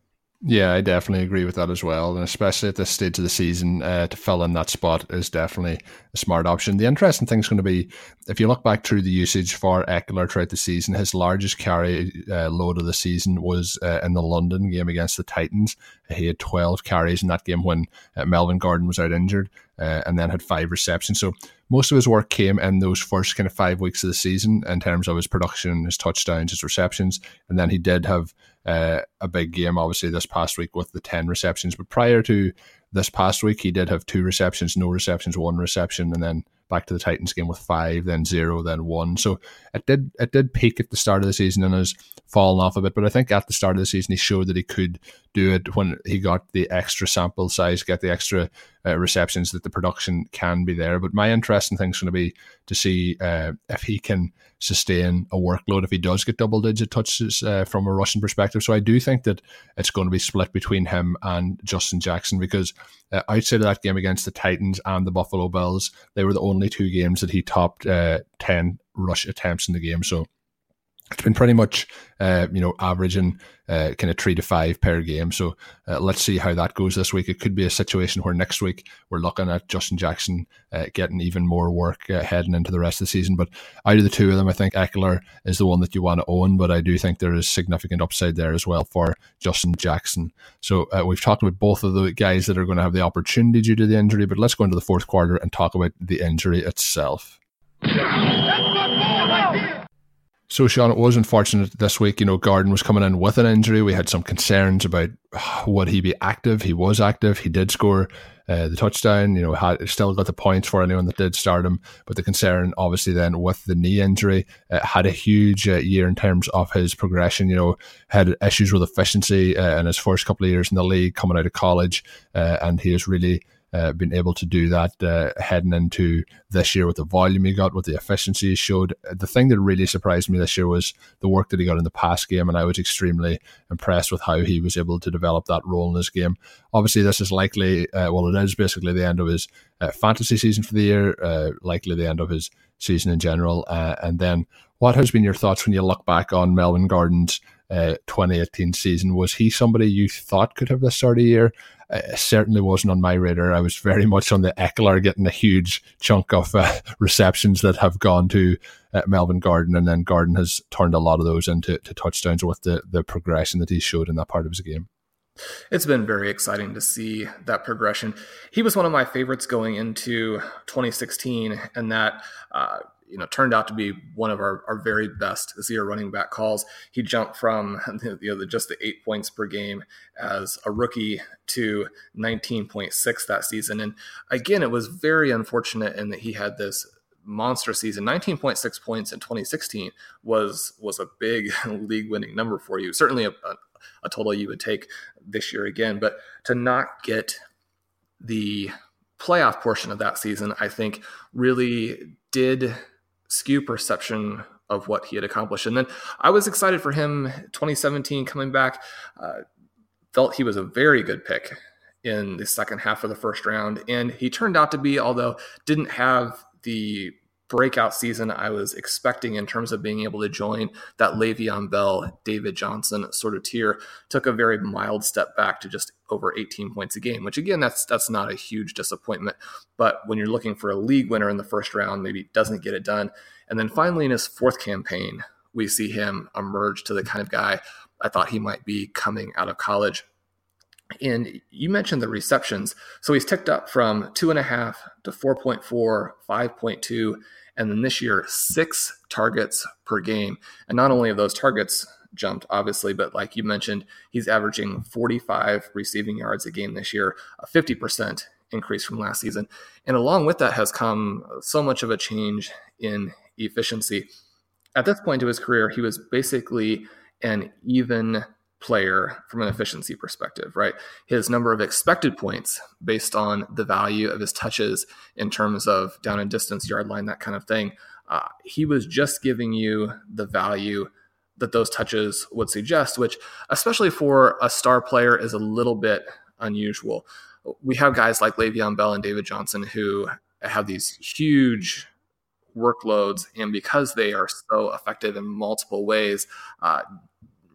Yeah, I definitely agree with that as well. And especially at this stage of the season, uh, to fill in that spot is definitely a smart option. The interesting thing is going to be, if you look back through the usage for Ekeler throughout the season, his largest carry uh, load of the season was uh, in the London game against the Titans. He had twelve carries in that game when uh, Melvin Gordon was out injured, uh, and then had five receptions. So most of his work came in those first kind of five weeks of the season in terms of his production, his touchdowns, his receptions. And then he did have Uh, a big game, obviously, this past week with the ten receptions. But prior to this past week, he did have two receptions, no receptions, one reception, and then back to the Titans game with five, then zero, then one. So it did it did peak at the start of the season and has fallen off a bit. But I think at the start of the season, he showed that he could do it when he got the extra sample size, get the extra uh, receptions, that the production can be there. But my interesting thing is going to be to see uh, if he can sustain a workload, if he does get double-digit touches uh, from a rushing perspective. So I do think that it's going to be split between him and Justin Jackson, because uh, outside of that game against the Titans and the Buffalo Bills, they were the only two games that he topped uh, ten rush attempts in the game. So it's been pretty much, uh, you know, averaging uh, kind of three to five per game. So uh, let's see how that goes this week. It could be a situation where next week we're looking at Justin Jackson uh, getting even more work uh, heading into the rest of the season. But out of the two of them, I think Ekeler is the one that you want to own. But I do think there is significant upside there as well for Justin Jackson. So uh, we've talked about both of the guys that are going to have the opportunity due to the injury. But let's go into the fourth quarter and talk about the injury itself. So, Sean, it was unfortunate this week. You know, Gordon was coming in with an injury. We had some concerns about would he be active. He was active. He did score uh, the touchdown. You know, had still got the points for anyone that did start him. But the concern, obviously, then with the knee injury, uh, had a huge uh, year in terms of his progression. You know, had issues with efficiency uh, in his first couple of years in the league, coming out of college, uh, and he has really Uh, been able to do that uh, heading into this year with the volume he got, with the efficiency he showed. The thing that really surprised me this year was the work that he got in the pass game, and I was extremely impressed with how he was able to develop that role in this game. Obviously, this is likely, uh, well, it is basically the end of his uh, fantasy season for the year, uh, likely the end of his season in general. Uh, and then what has been your thoughts when you look back on Melvin Gordon's Uh, twenty eighteen season? Was he somebody you thought could have this sort of year? Uh, certainly wasn't on my radar. I was very much on the Ekeler getting a huge chunk of uh, receptions that have gone to uh, Melvin Gordon, and then Gordon has turned a lot of those into to touchdowns with the, the progression that he showed in that part of his game. It's been very exciting to see that progression. He was one of my favorites going into twenty sixteen, and that uh, you know, turned out to be one of our, our very best zero running back calls. He jumped from, you know, the, just the eight points per game as a rookie to nineteen point six that season. And again, it was very unfortunate in that he had this monster season. nineteen point six points in twenty sixteen was was a big league winning number for you. Certainly a, a, a total you would take this year again, but to not get the playoff portion of that season, I think really did skew perception of what he had accomplished. And then I was excited for him twenty seventeen coming back, uh, felt he was a very good pick in the second half of the first round. And he turned out to be, although didn't have the breakout season I was expecting in terms of being able to join that Le'Veon Bell, David Johnson sort of tier, took a very mild step back to just over eighteen points a game, which again, that's that's not a huge disappointment. But when you're looking for a league winner in the first round, maybe doesn't get it done. And then finally in his fourth campaign, we see him emerge to the kind of guy I thought he might be coming out of college. And you mentioned the receptions. So he's ticked up from two and a half to four point four, five point two, and then this year, six targets per game. And not only have those targets jumped, obviously, but like you mentioned, he's averaging forty-five receiving yards a game this year, a fifty percent increase from last season. And along with that has come so much of a change in efficiency. At this point of his career, he was basically an even player from an efficiency perspective, right? His number of expected points based on the value of his touches in terms of down and distance, yard line, that kind of thing. Uh, he was just giving you the value that those touches would suggest, which especially for a star player is a little bit unusual. We have guys like Le'Veon Bell and David Johnson who have these huge workloads, and because they are so effective in multiple ways, uh,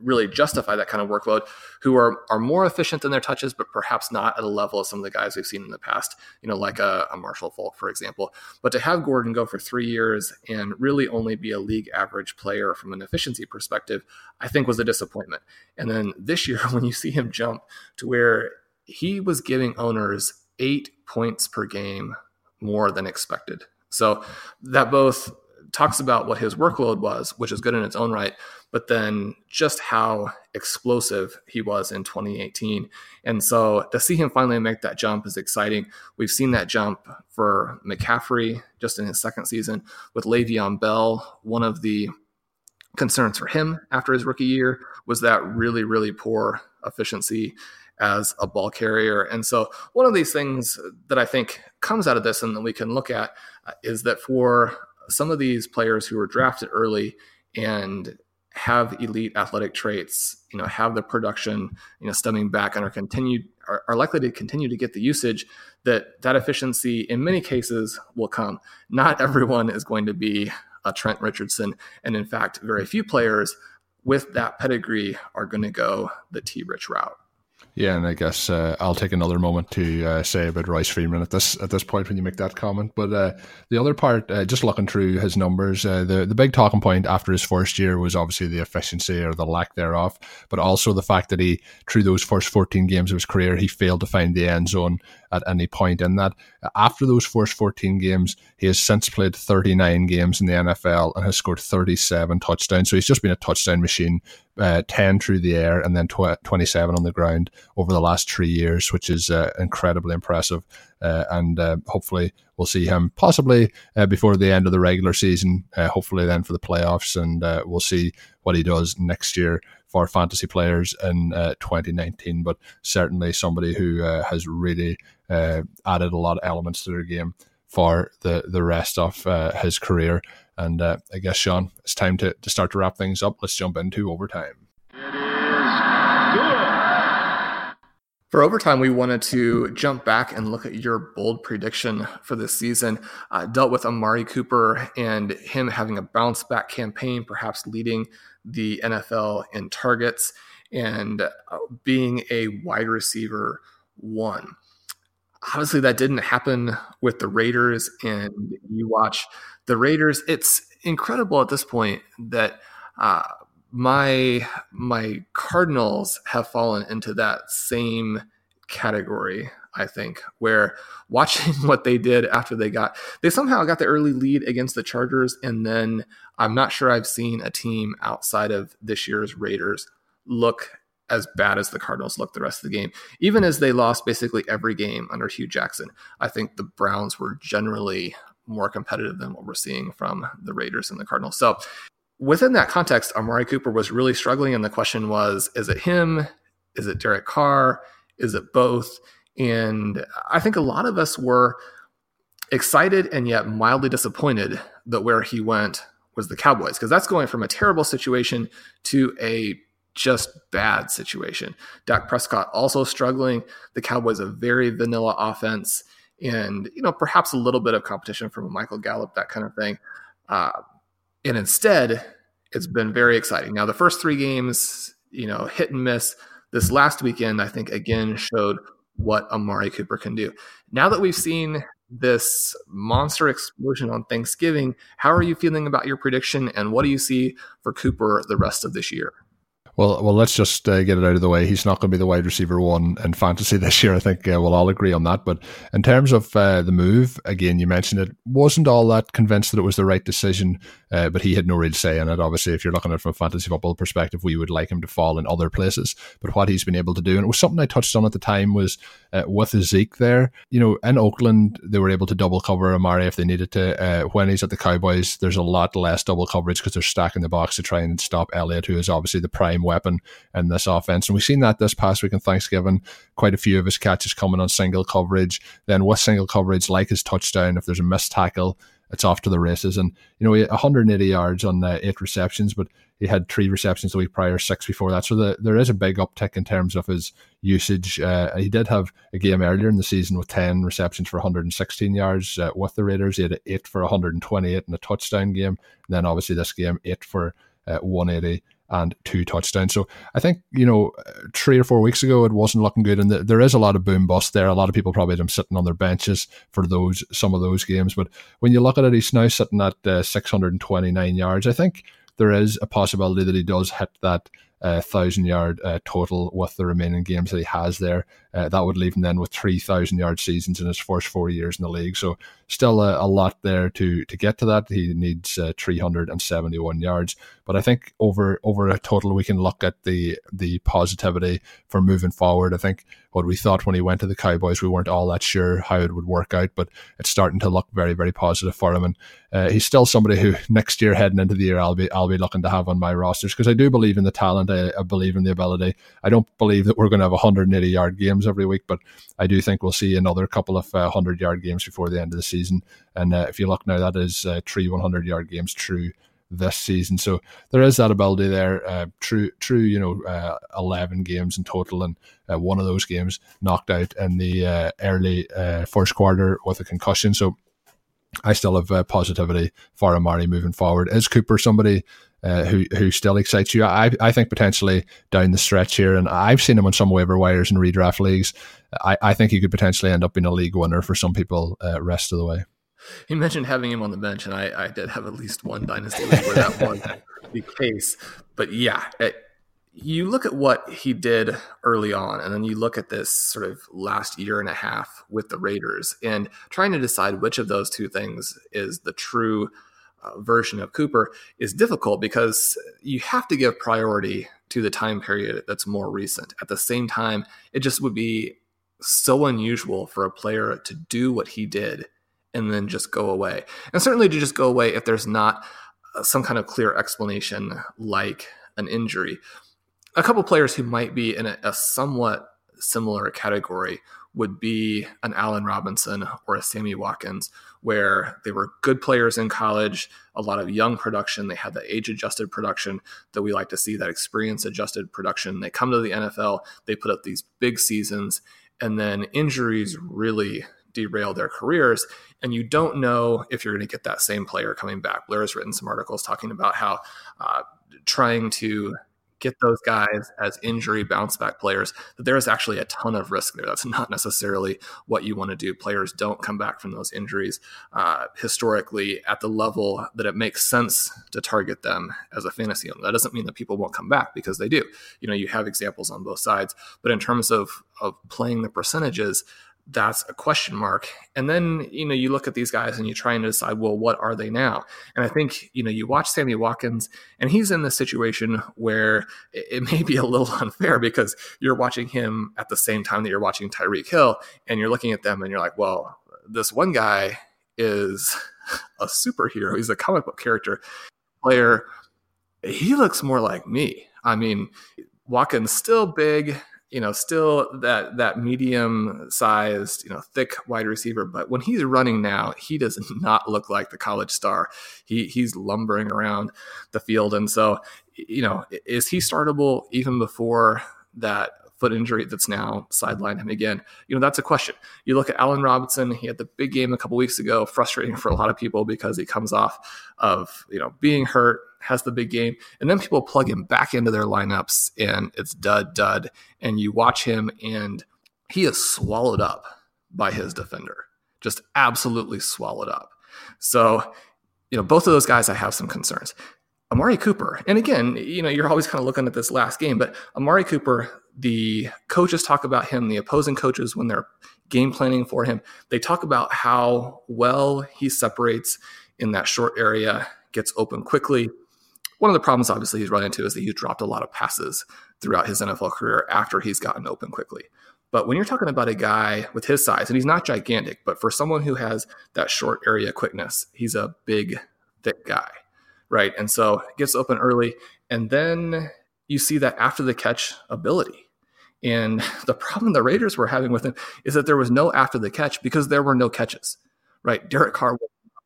really justify that kind of workload, who are are more efficient than their touches, but perhaps not at a level of some of the guys we've seen in the past, you know, like a, a Marshall Faulk, for example. But to have Gordon go for three years and really only be a league average player from an efficiency perspective, I think was a disappointment. And then this year, when you see him jump to where he was giving owners eight points per game more than expected. So that both talks about what his workload was, which is good in its own right, but then just how explosive he was in twenty eighteen. And so to see him finally make that jump is exciting. We've seen that jump for McCaffrey just in his second season, with Le'Veon Bell. One of the concerns for him after his rookie year was that really, really poor efficiency as a ball carrier. And so one of these things that I think comes out of this and that we can look at is that for some of these players who were drafted early and have elite athletic traits, you know, have the production, you know, stemming back and are continued are, are likely to continue to get the usage, that that efficiency in many cases will come. Not everyone is going to be a Trent Richardson. And in fact, very few players with that pedigree are going to go the T-Rich route. Yeah, and I guess uh, I'll take another moment to uh, say about Royce Freeman at this at this point when you make that comment. But uh, the other part, uh, just looking through his numbers, uh, the the big talking point after his first year was obviously the efficiency or the lack thereof, but also the fact that he, through those first fourteen games of his career, he failed to find the end zone at any point. And that after those first fourteen games, he has since played thirty-nine games in the N F L and has scored thirty-seven touchdowns. So he's just been a touchdown machine. Uh, ten through the air and then tw- twenty-seven on the ground over the last three years, which is uh, incredibly impressive. Uh, and uh, hopefully we'll see him possibly uh, before the end of the regular season, uh, hopefully then for the playoffs. And uh, we'll see what he does next year for fantasy players in uh, twenty nineteen. But certainly somebody who uh, has really uh, added a lot of elements to their game for the, the rest of uh, his career. And uh, I guess, Sean, it's time to, to start to wrap things up. Let's jump into overtime. It is good. For overtime, we wanted to jump back and look at your bold prediction for this season. Uh, dealt with Amari Cooper and him having a bounce back campaign, perhaps leading the N F L in targets and uh, being a wide receiver one. Obviously, that didn't happen with the Raiders, and you watch the Raiders. It's incredible at this point that uh, my my Cardinals have fallen into that same category I think, where watching what they did after they got, they somehow got the early lead against the Chargers. And then I'm not sure I've seen a team outside of this year's Raiders look as bad as the Cardinals looked the rest of the game, even as they lost basically every game under Hugh Jackson. I think the Browns were generally more competitive than what we're seeing from the Raiders and the Cardinals. So within that context, Amari Cooper was really struggling. And the question was, is it him? Is it Derek Carr? Is it both? And I think a lot of us were excited and yet mildly disappointed that where he went was the Cowboys, because that's going from a terrible situation to a just bad situation. Dak Prescott also struggling. The Cowboys a very vanilla offense and, you know, perhaps a little bit of competition from Michael Gallup, that kind of thing. Uh, and instead, it's been very exciting. Now, the first three games, you know, hit and miss. This last weekend, I think, again, showed what Amari Cooper can do. Now that we've seen this monster explosion on Thanksgiving, how are you feeling about your prediction, and what do you see for Cooper the rest of this year? Well, well, let's just uh, get it out of the way. He's not going to be the wide receiver one in fantasy this year. I think uh, we'll all agree on that. But in terms of uh, the move, again, you mentioned it, wasn't all that convinced that it was the right decision, uh, but he had no real say in it. Obviously, if you're looking at it from a fantasy football perspective, we would like him to fall in other places. But what he's been able to do, and it was something I touched on at the time, was uh, with Zeke there. You know, in Oakland, they were able to double cover Amari if they needed to. Uh, when he's at the Cowboys, there's a lot less double coverage because they're stacking the box to try and stop Elliott, who is obviously the prime weapon in this offense. And we've seen that this past week in Thanksgiving, quite a few of his catches coming on single coverage. Then with single coverage, like his touchdown, if there's a missed tackle, it's off to the races. And, you know, one hundred eighty yards on uh, eight receptions, but he had three receptions the week prior, six before that. So the, there is a big uptick in terms of his usage. Uh, he did have a game earlier in the season with ten receptions for one hundred sixteen yards uh, with the Raiders. He had eight for one hundred twenty-eight in a touchdown game. And then obviously this game, eight for uh, one hundred eighty and two touchdowns. So I think, you know, three or four weeks ago, it wasn't looking good. And th- there is a lot of boom bust there. A lot of people probably had him sitting on their benches for those some of those games. But when you look at it, he's now sitting at uh, six hundred twenty-nine yards. I think there is a possibility that he does hit that uh, one thousand yard uh, total with the remaining games that he has there. Uh, that would leave him then with three thousand yard seasons in his first four years in the league. So still a, a lot there to to get to that. He needs uh, three hundred seventy-one yards. But I think over over a total, we can look at the the positivity for moving forward. I think what we thought when he went to the Cowboys, we weren't all that sure how it would work out, but it's starting to look very, very positive for him. And uh, he's still somebody who next year, heading into the year, I'll be, I'll be looking to have on my rosters, because I do believe in the talent. I, I believe in the ability. I don't believe that we're going to have one hundred eighty yard games every week, but I do think we'll see another couple of uh, one hundred yard games before the end of the season. And uh, if you look now, that is uh, three one hundred yard games through this season. So there is that ability there. Uh, true, true. You know, uh, eleven games in total, and uh, one of those games knocked out in the uh, early uh, first quarter with a concussion. So I still have uh, positivity for Amari moving forward. Is Cooper somebody Uh, who who still excites you? I I think potentially down the stretch here, and I've seen him on some waiver wires and redraft leagues. I, I think he could potentially end up being a league winner for some people uh, rest of the way. You mentioned having him on the bench, and I, I did have at least one dynasty league where that was the case. But yeah, it, you look at what he did early on, and then you look at this sort of last year and a half with the Raiders, and trying to decide which of those two things is the true version of Cooper is difficult, because you have to give priority to the time period that's more recent. At the same time, it just would be so unusual for a player to do what he did and then just go away. And certainly to just go away if there's not some kind of clear explanation, like an injury. A couple players who might be in a, a somewhat similar category would be an Allen Robinson or a Sammy Watkins, where they were good players in college, a lot of young production. They had the age-adjusted production that we like to see, that experience-adjusted production. They come to the N F L, they put up these big seasons, and then injuries really derail their careers, and you don't know if you're going to get that same player coming back. Blair has written some articles talking about how uh, trying to get those guys as injury bounce back players, that there is actually a ton of risk there. That's not necessarily what you want to do. Players don't come back from those injuries uh, historically at the level that it makes sense to target them as a fantasy owner. That doesn't mean that people won't come back, because they do. You know, you have examples on both sides, but in terms of, of playing the percentages, that's a question mark. And then, you know, you look at these guys and you try and decide, well, what are they now? And I think, you know, you watch Sammy Watkins and he's in this situation where it may be a little unfair because you're watching him at the same time that you're watching Tyreek Hill and you're looking at them and you're like, well, this one guy is a superhero. He's a comic book character player. He looks more like me. I mean, Watkins still big, you know, still that that medium-sized, you know, thick wide receiver. But when he's running now, he does not look like the college star. He he's lumbering around the field. And so, you know, is he startable even before that foot injury that's now sidelined him again? You know, that's a question. You look at Allen Robinson. He had the big game a couple weeks ago, frustrating for a lot of people because he comes off of, you know, being hurt, has the big game, and then people plug him back into their lineups and it's dud, dud. And you watch him and he is swallowed up by his defender, just absolutely swallowed up. So, you know, both of those guys, I have some concerns. Amari Cooper. And again, you know, you're always kind of looking at this last game, but Amari Cooper, the coaches talk about him, the opposing coaches, when they're game planning for him, they talk about how well he separates in that short area, gets open quickly. One of the problems, obviously, he's run into is that he's dropped a lot of passes throughout his N F L career after he's gotten open quickly. But when you're talking about a guy with his size, and he's not gigantic, but for someone who has that short area quickness, he's a big, thick guy, right? And so gets open early. And then you see that after the catch ability. And the problem the Raiders were having with him is that there was no after the catch because there were no catches, right? Derek Carr was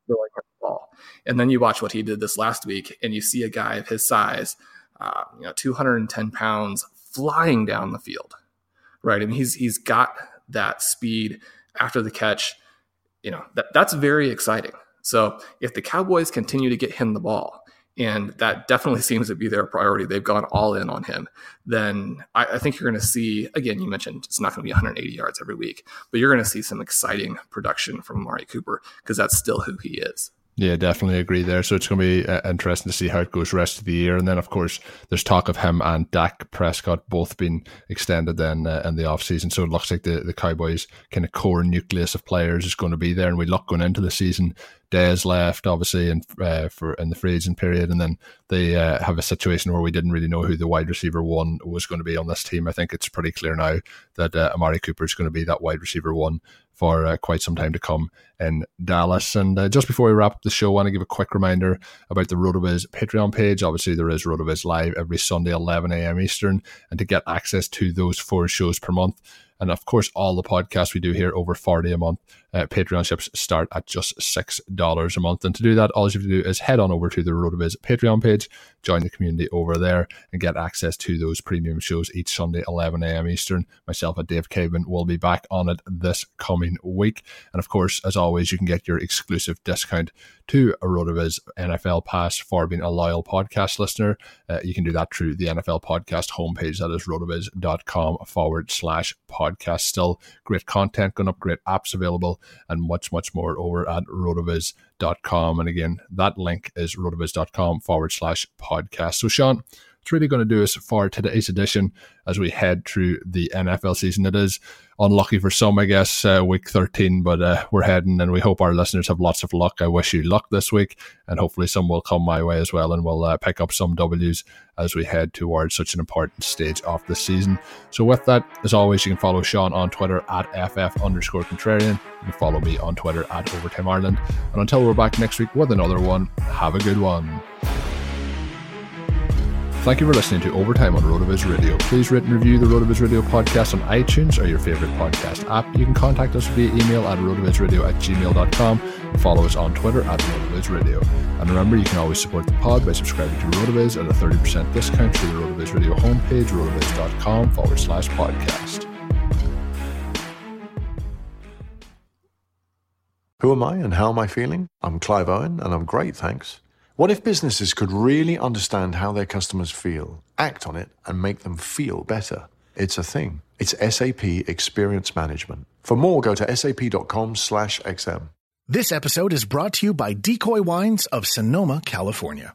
like a ball. And then you watch what he did this last week, and you see a guy of his size, uh, you know, two hundred ten pounds, flying down the field, right? And he's he's got that speed after the catch. You know, that that's very exciting. So if the Cowboys continue to get him the ball, and that definitely seems to be their priority, they've gone all in on him, then I, I think you're going to see, again, you mentioned it's not going to be one hundred eighty yards every week, but you're going to see some exciting production from Amari Cooper because that's still who he is. Yeah, definitely agree there. So it's going to be uh, interesting to see how it goes rest of the year. And then, of course, there's talk of him and Dak Prescott both being extended then uh, in the offseason. So it looks like the, the Cowboys' kind of core nucleus of players is going to be there. And we look going into the season, days left, obviously, and uh, for in the free agent period. And then they uh, have a situation where we didn't really know who the wide receiver one was going to be on this team. I think it's pretty clear now that uh, Amari Cooper is going to be that wide receiver one for uh, quite some time to come in Dallas. And uh, just before we wrap up the show, I want to give a quick reminder about the RotoViz Patreon page. Obviously, there is RotoViz Live every Sunday, eleven a.m. Eastern, and to get access to those four shows per month, and of course, all the podcasts we do here, over forty a month, uh, Patreon ships start at just six dollars a month. And to do that, all you have to do is head on over to the RotoViz Patreon page, join the community over there, and get access to those premium shows each Sunday, eleven a.m. Eastern. Myself and Dave Caveman will be back on it this coming week. And of course, as always, you can get your exclusive discount to a RotoViz N F L Pass for being a loyal podcast listener. Uh, you can do that through the N F L Podcast homepage. That is rotoviz.com forward slash podcast. Podcast. Still great content going up, great apps available, and much, much more over at rotoviz dot com. And again, that link is rotoviz.com forward slash podcast. So, Sean, it's really going to do us for today's edition as we head through the N F L season. It is unlucky for some, I guess, uh, week thirteen, but uh, we're heading, and we hope our listeners have lots of luck. I wish you luck this week, and hopefully some will come my way as well, and we'll uh, pick up some W's as we head towards such an important stage of the season. So with that, as always, you can follow Sean on Twitter at FF underscore Contrarian. You can follow me on Twitter at Overtime Ireland. And until we're back next week with another one, have a good one. Thank you for listening to Overtime on RotoViz Radio. Please rate and review the RotoViz Radio podcast on iTunes or your favorite podcast app. You can contact us via email at rotovizradio at gmail dot com and follow us on Twitter at rotovizradio. And remember, you can always support the pod by subscribing to RotoViz at a thirty percent discount through the RotoViz Radio homepage, rotoviz.com forward slash podcast. Who am I and how am I feeling? I'm Clive Owen and I'm great, thanks. What if businesses could really understand how their customers feel, act on it, and make them feel better? It's a thing. It's S A P Experience Management. For more, go to sap.com slash XM. This episode is brought to you by Decoy Wines of Sonoma, California.